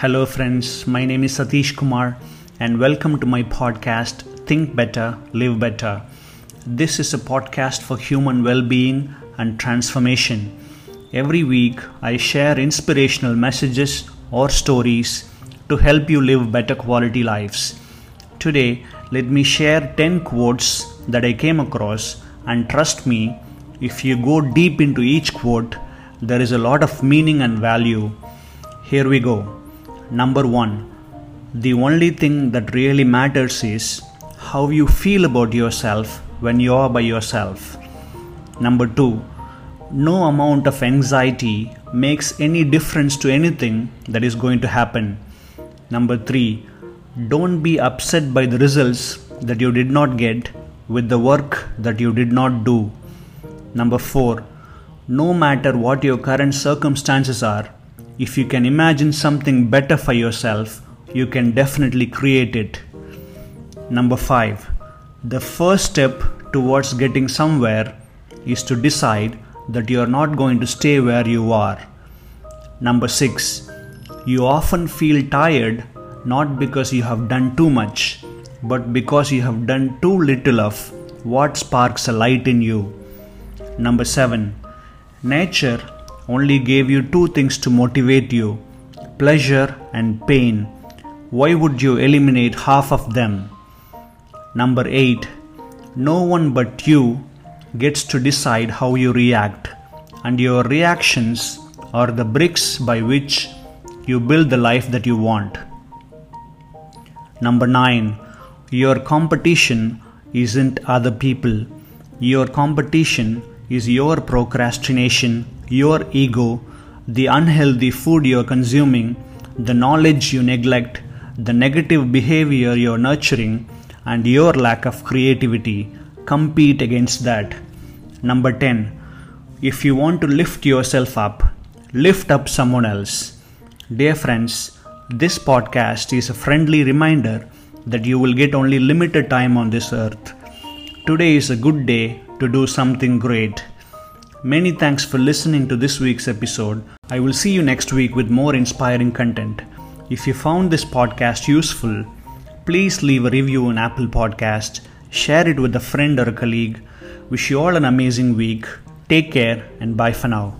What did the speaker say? Hello friends, my name is Satish Kumar and welcome to my podcast, Think Better, Live Better. This is a podcast for human well-being and transformation. Every week, I share inspirational messages or stories to help you live better quality lives. Today, let me share 10 quotes that I came across, and trust me, if you go deep into each quote, there is a lot of meaning and value. Here we go. Number 1. The only thing that really matters is how you feel about yourself when you are by yourself. Number 2. No amount of anxiety makes any difference to anything that is going to happen. Number 3. Don't be upset by the results that you did not get with the work that you did not do. Number 4. No matter what your current circumstances are, if you can imagine something better for yourself, you can definitely create it. Number 5. The first step towards getting somewhere is to decide that you are not going to stay where you are. Number 6. You often feel tired not because you have done too much, but because you have done too little of what sparks a light in you. Number 7. Nature only gave you two things to motivate you, pleasure and pain. Why would you eliminate half of them? Number 8. No one but you gets to decide how you react, and your reactions are the bricks by which you build the life that you want. Number 9. Your competition isn't other people. Your competition is your procrastination, your ego, the unhealthy food you're consuming, the knowledge you neglect, the negative behavior you're nurturing, and your lack of creativity. Compete against that. Number 10. If you want to lift yourself up, lift up someone else. Dear friends, this podcast is a friendly reminder that you will get only limited time on this earth. Today is a good day to do something great. Many thanks for listening to this week's episode. I will see you next week with more inspiring content. If you found this podcast useful, please leave a review on Apple Podcast. Share it with a friend or a colleague. Wish you all an amazing week. Take care and bye for now.